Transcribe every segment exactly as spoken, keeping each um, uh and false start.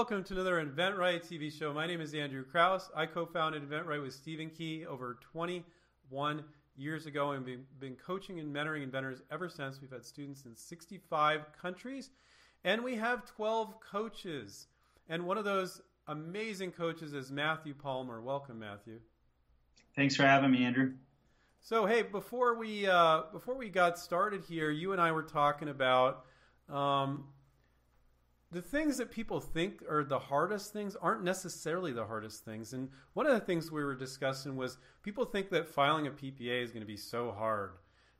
welcome to another InventRight T V show. My name is Andrew Krauss. I co-founded InventRight with Stephen Key over twenty-one years ago and been, been coaching and mentoring inventors ever since. We've had students in sixty-five countries, and we have twelve coaches. And one of those amazing coaches is Matthew Palmer. Welcome, Matthew. Thanks for having me, Andrew. So, hey, before we uh, before we got started here, you and I were talking about um, the things that people think are the hardest things aren't necessarily the hardest things. And one of the things we were discussing was people think that filing a P P A is going to be so hard.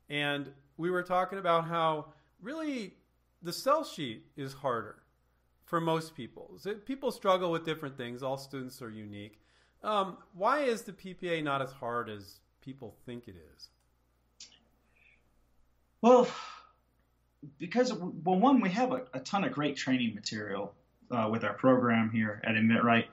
And we were talking about how really the sell sheet is harder for most people. So people struggle with different things. All students are unique. Um, why is the P P A not as hard as people think it is? Well, because, well, one, we have a, a ton of great training material uh, with our program here at InventRight.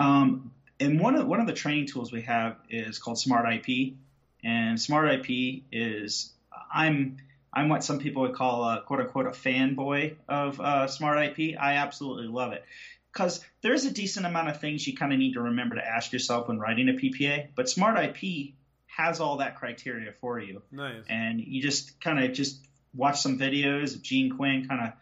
Um, and one of, one of the training tools we have is called SmartIP. And SmartIP is, I'm, I'm what some people would call a quote-unquote a fanboy of uh, SmartIP. I absolutely love it, because there's a decent amount of things you kind of need to remember to ask yourself when writing a P P A, but SmartIP has all that criteria for you. Nice. And you just kind of just watch some videos of Gene Quinn kind of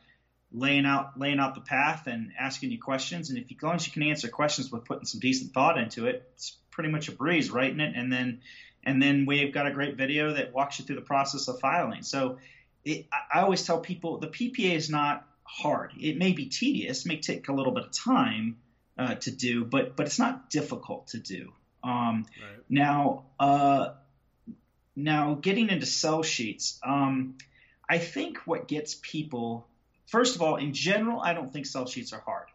laying out laying out the path and asking you questions. And if you, as long as you can answer questions with putting some decent thought into it, it's pretty much a breeze writing it. And then and then we've got a great video that walks you through the process of filing. So it, I always tell people the P P A is not hard. It may be tedious, may take a little bit of time uh, to do, but but it's not difficult to do. Um, right. Now, uh, now getting into sell sheets, um, I think what gets people, first of all, in general, I don't think sell sheets are hard.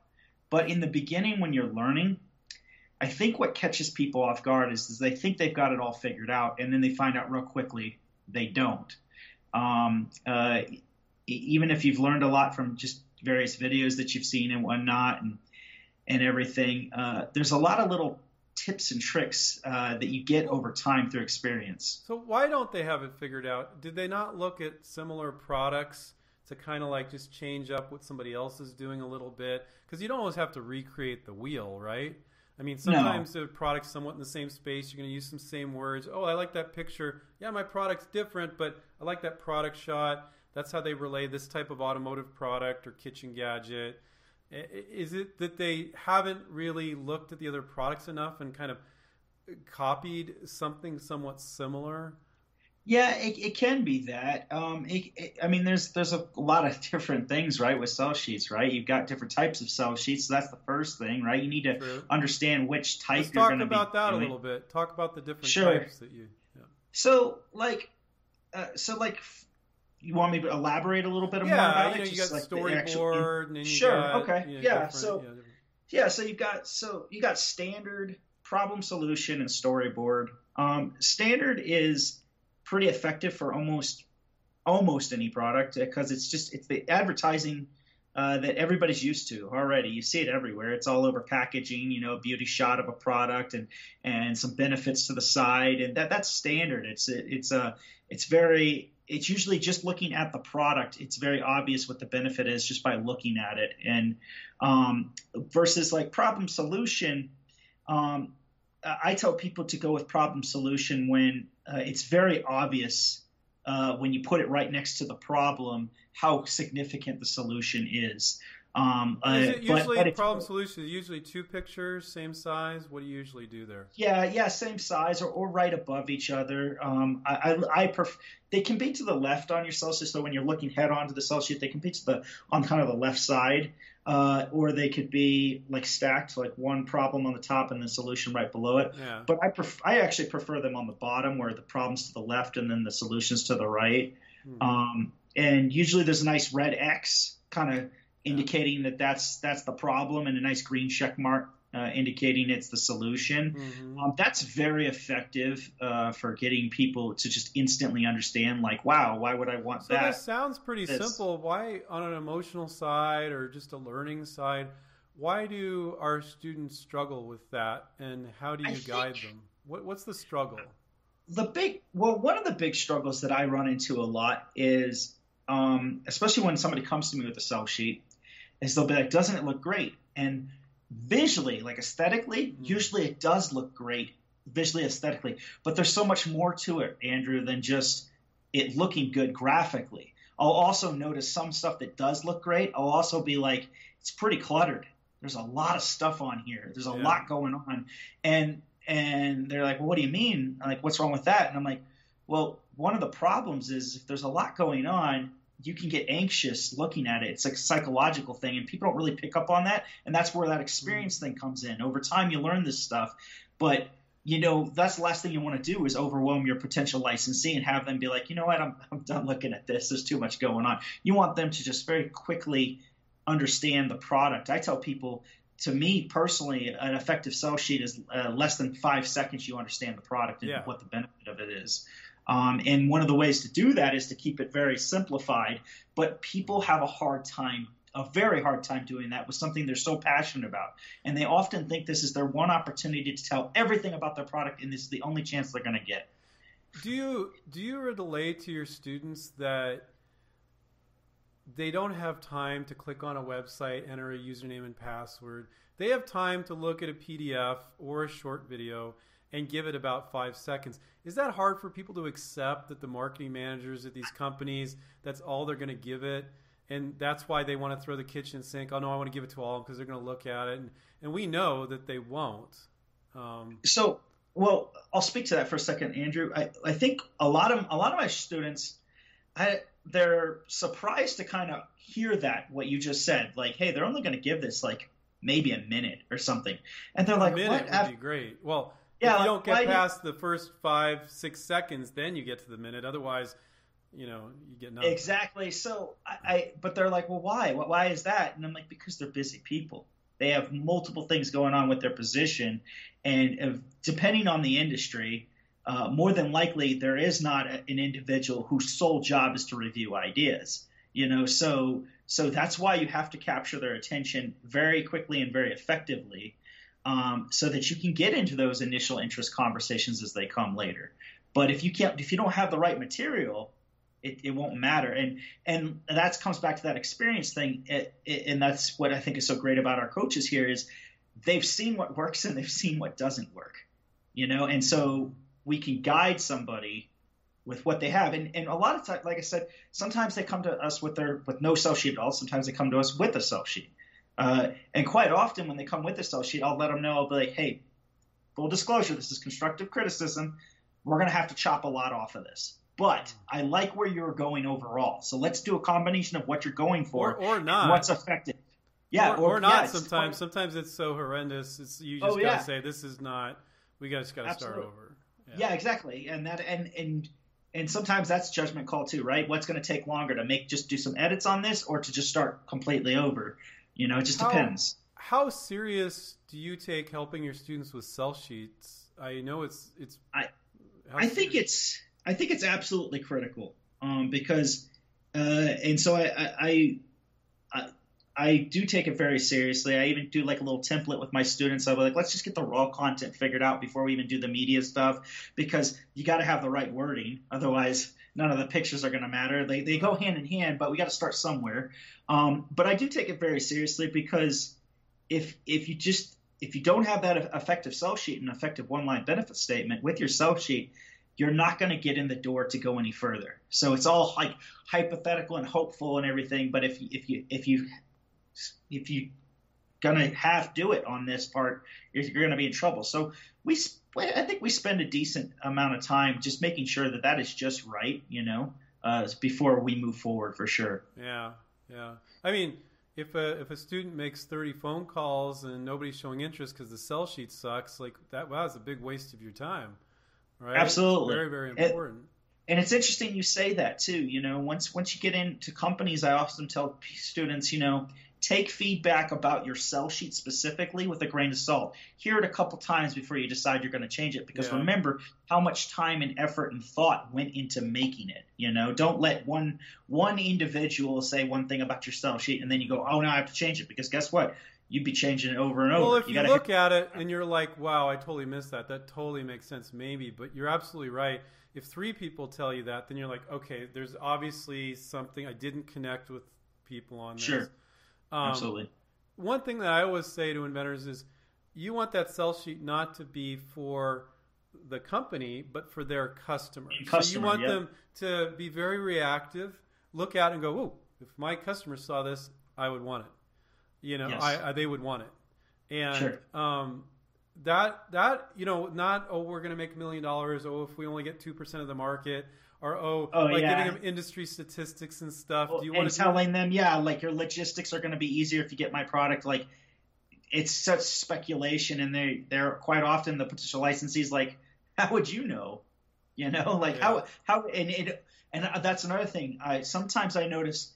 But in the beginning when you're learning, I think what catches people off guard is, is they think they've got it all figured out, and then they find out real quickly they don't. Um, uh, even if you've learned a lot from just various videos that you've seen and whatnot and, and everything, uh, there's a lot of little tips and tricks uh, that you get over time through experience. So why don't they have it figured out? Did they not look at similar products to kind of like just change up what somebody else is doing a little bit? Because you don't always have to recreate the wheel, right? I mean, sometimes no. The product's somewhat in the same space. You're going to use some same words. Oh, I like that picture. Yeah, my product's different, but I like that product shot. That's how they relay this type of automotive product or kitchen gadget. Is it that they haven't really looked at the other products enough and kind of copied something somewhat similar? Yeah, it, it can be that. Um, it, it, I mean, there's there's a lot of different things, right, with sell sheets, right? You've got different types of sell sheets. So that's the first thing, right? You need to True. Understand which type Let's you're going to be talk about that doing. A little bit. Talk about the different sure. types that you yeah. So, like, uh, so, like, you want me to elaborate a little bit yeah, more about you it? Yeah, you got like storyboard actual, and then you Sure, got, okay. You know, yeah, so yeah, yeah, so you got so you got standard, problem solution, and storyboard. Um, standard is pretty effective for almost almost any product because it's just it's the advertising uh, that everybody's used to already. You see it everywhere. It's all over packaging, you know, a beauty shot of a product and and some benefits to the side, and that that's standard. It's it, it's a uh, it's very It's usually just looking at the product. It's very obvious what the benefit is just by looking at it. And um, versus like problem solution, um, I tell people to go with problem solution when uh, it's very obvious uh, when you put it right next to the problem how significant the solution is. Um, is it usually but, but problem solution? Usually two pictures, same size. What do you usually do there? Yeah, yeah, same size or, or right above each other. Um, I, I, I prefer they can be to the left on your cell sheet. So when you're looking head on to the cell sheet, they can be to the on kind of the left side, uh, or they could be like stacked, like one problem on the top and the solution right below it. Yeah. But I pref I actually prefer them on the bottom, where the problem's to the left and then the solutions to the right. Hmm. Um, and usually there's a nice red X kind of. Indicating that that's that's the problem, and a nice green check mark uh, indicating it's the solution. Mm-hmm. Um, that's very effective uh, for getting people to just instantly understand, like, wow, why would I want so that? That sounds pretty this. simple. Why, on an emotional side or just a learning side, why do our students struggle with that, and how do you I guide think, them? What, what's the struggle? The big well, one of the big struggles that I run into a lot is, um, especially when somebody comes to me with a sell sheet, is they'll be like, doesn't it look great? And visually, like aesthetically, mm. usually it does look great visually, aesthetically, but there's so much more to it, Andrew, than just it looking good graphically. I'll also notice some stuff that does look great. I'll also be like, it's pretty cluttered. There's a lot of stuff on here. There's a yeah. lot going on. And and they're like, well, what do you mean? I'm like, what's wrong with that? And I'm like, well, one of the problems is if there's a lot going on, you can get anxious looking at it. It's like a psychological thing, and people don't really pick up on that. And that's where that experience mm-hmm. thing comes in. Over time, you learn this stuff. But, you know, that's the last thing you want to do is overwhelm your potential licensee and have them be like, you know what, I'm, I'm done looking at this. There's too much going on. You want them to just very quickly understand the product. I tell people, to me personally, an effective sell sheet is uh, less than five seconds you understand the product and yeah. what the benefit of it is. Um, and one of the ways to do that is to keep it very simplified, but people have a hard time, a very hard time doing that with something they're so passionate about. And they often think this is their one opportunity to tell everything about their product, and this is the only chance they're going to get. Do you, do you relay to your students that they don't have time to click on a website, enter a username and password? They have time to look at a P D F or a short video and give it about five seconds. Is that hard for people to accept, that the marketing managers at these companies, that's all they're going to give it? And that's why they want to throw the kitchen sink. Oh, no, I want to give it to all because they're going to look at it. And, and we know that they won't. Um, so, well, I'll speak to that for a second, Andrew. I, I think a lot of a lot of my students, I, they're surprised to kind of hear that, what you just said. Like, hey, they're only going to give this like maybe a minute or something. And they're like, a minute what? Would be great. Well, yeah, if you don't get past the first five, six seconds, then you get to the minute. Otherwise, you know, you get nothing. Exactly. So I, I but they're like, well, why? Why is that? And I'm like, because they're busy people. They have multiple things going on with their position. And if, depending on the industry, uh, more than likely there is not a, an individual whose sole job is to review ideas. You know, so so that's why you have to capture their attention very quickly and very effectively. Um, so that you can get into those initial interest conversations as they come later. But if you can't, if you don't have the right material, it, it won't matter. And and that comes back to that experience thing. It, it, and that's what I think is so great about our coaches here is they've seen what works and they've seen what doesn't work. You know, and so we can guide somebody with what they have. And and a lot of times, like I said, sometimes they come to us with their with no sell sheet at all. Sometimes they come to us with a sell sheet. Uh, and quite often when they come with a sell sheet, I'll let them know, I'll be like, hey, full disclosure, this is constructive criticism. We're going to have to chop a lot off of this. But I like where you're going overall. So let's do a combination of what you're going for or, or not. And what's effective. Yeah, or, or, or not yeah, sometimes. It's sometimes it's so horrendous. It's, you just oh, got to yeah. say this is not – we just got to start over. Yeah, yeah exactly. And that and and – And sometimes that's judgment call too, right? What's going to take longer to make just do some edits on this or to just start completely over? You know, it just how, depends. How serious do you take helping your students with sell sheets? I know it's it's. I, I think it's I think it's absolutely critical um, because uh, and so I I, I I do take it very seriously. I even do like a little template with my students. I'll be like, let's just get the raw content figured out before we even do the media stuff, because you got to have the right wording, otherwise none of the pictures are going to matter. They they go hand in hand, but we got to start somewhere. Um, but I do take it very seriously, because if if you just if you don't have that effective sell sheet and effective one-line benefit statement with your sell sheet, you're not going to get in the door to go any further. So it's all like hypothetical and hopeful and everything. But if you, if you if you if you gonna half do it on this part, you're, you're gonna be in trouble. So we, I think we spend a decent amount of time just making sure that that is just right, you know, uh, before we move forward for sure. Yeah, yeah. I mean, if a if a student makes thirty phone calls and nobody's showing interest because the sell sheet sucks, like that, wow, that's a big waste of your time, right? Absolutely, very very important. And, And it's interesting you say that too. You know, once once you get into companies, I often tell students, you know, take feedback about your sell sheet specifically with a grain of salt. Hear it a couple times before you decide you're going to change it, because yeah. remember how much time and effort and thought went into making it. You know, don't let one one individual say one thing about your sell sheet and then you go, oh, now I have to change it, because guess what? You'd be changing it over and over. Well, if you, you look at it and you're like, wow, I totally missed that. That totally makes sense maybe, but you're absolutely right. If three people tell you that, then you're like, okay, there's obviously something I didn't connect with people on this. Sure, um, absolutely. one thing that I always say to inventors is you want that sell sheet not to be for the company, but for their customers. Customer, so you want yeah. them to be very reactive, look out and go, oh, if my customer saw this, I would want it. You know, yes. I, I they would want it. And sure. um, that, that, you know, not, oh, we're going to make a million dollars. Oh, if we only get two percent of the market. Or, oh, oh like yeah. giving them industry statistics and stuff. Well, do you want and to telling them, yeah, like your logistics are going to be easier if you get my product. Like, it's such speculation, and they they're quite often the potential licensees like, how would you know? You know, like yeah. how how and it and that's another thing. I sometimes I notice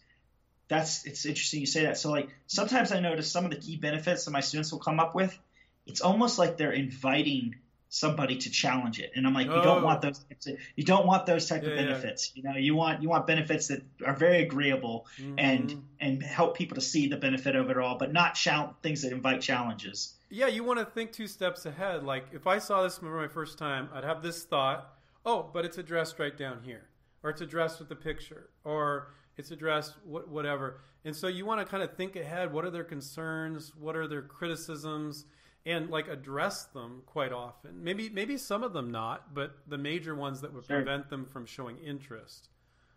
that's it's interesting you say that. So like sometimes I notice some of the key benefits that my students will come up with. It's almost like they're inviting somebody to challenge it, and I'm like, oh. you don't want those types of, you don't want those type yeah, of benefits. Yeah. You know, you want you want benefits that are very agreeable mm-hmm. and and help people to see the benefit of it all, but not things that invite challenges. Yeah, you want to think two steps ahead. Like if I saw this movie my first time, I'd have this thought: oh, but it's addressed right down here, or it's addressed with the picture, or it's addressed whatever. And so you want to kind of think ahead. What are their concerns? What are their criticisms? And like address them quite often. Maybe maybe some of them not, but the major ones that would sure. prevent them from showing interest.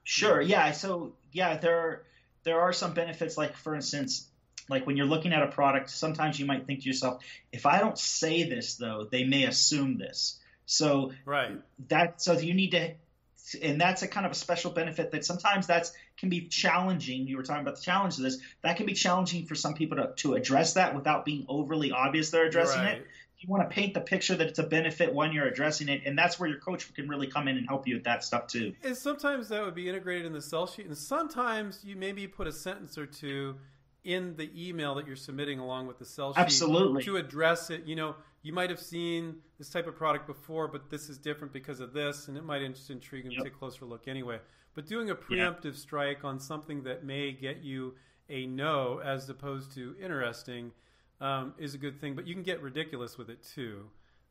Sure. Yeah. yeah. So yeah, there are, there are some benefits. Like for instance, like when you're looking at a product, sometimes you might think to yourself, if I don't say this though, they may assume this. So right. that so you need to. And that's a kind of a special benefit that sometimes that's can be challenging. You were talking about the challenge of this. That can be challenging for some people to, to address that without being overly obvious they're addressing right. it. You want to paint the picture that it's a benefit when you're addressing it, and that's where your coach can really come in and help you with that stuff too. And sometimes that would be integrated in the sell sheet, and sometimes you maybe put a sentence or two in the email that you're submitting along with the sell sheet Absolutely. to address it. You know, you might have seen this type of product before, but this is different because of this, and it might just intrigue them yep. to take a closer look anyway. But doing a preemptive yeah. strike on something that may get you a no as opposed to interesting um, is a good thing. But you can get ridiculous with it too.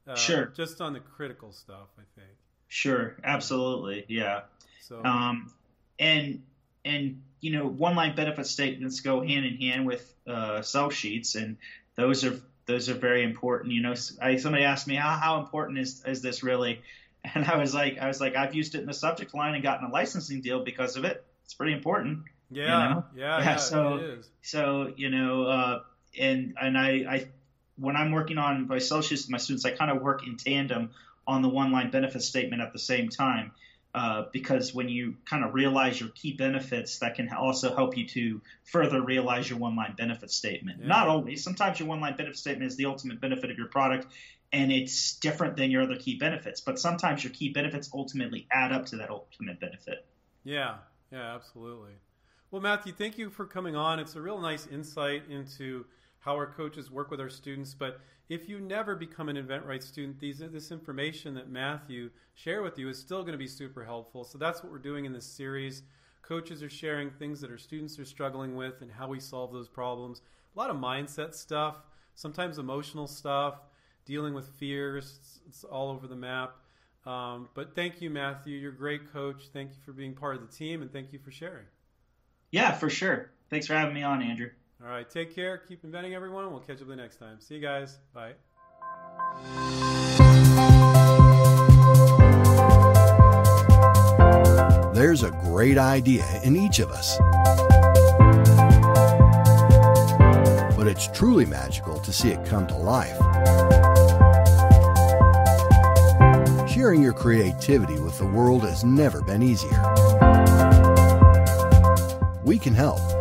Uh, sure. Just on the critical stuff, I think. Sure. Absolutely. Yeah. So, um, and and you know, one-line benefit statements go hand in hand with uh, sell sheets, and those are. Those are very important. You know, I, somebody asked me, how, how important is, is this really? And I was like, I was like, I've used it in the subject line and gotten a licensing deal because of it. It's pretty important. Yeah. You know? yeah, yeah, yeah. So, it is. so, you know, uh, and, and I, I, when I'm working on my sell sheets with my students, I kind of work in tandem on the one line benefit statement at the same time. Uh, because when you kind of realize your key benefits, that can also help you to further realize your one-line benefit statement. Yeah. Not always. Sometimes your one-line benefit statement is the ultimate benefit of your product, and it's different than your other key benefits. But sometimes your key benefits ultimately add up to that ultimate benefit. Yeah, yeah, absolutely. Well, Matthew, thank you for coming on. It's a real nice insight into how our coaches work with our students. But if you never become an InventRight student, these, this information that Matthew shared with you is still going to be super helpful. So that's what we're doing in this series. Coaches are sharing things that our students are struggling with and how we solve those problems. A lot of mindset stuff, sometimes emotional stuff, dealing with fears. It's, it's all over the map. Um, but thank you, Matthew. You're a great coach. Thank you for being part of the team, and thank you for sharing. Yeah, for sure. Thanks for having me on, Andrew. All right, take care. Keep inventing, everyone. We'll catch up the next time. See you guys. Bye. There's a great idea in each of us. But it's truly magical to see it come to life. Sharing your creativity with the world has never been easier. We can help.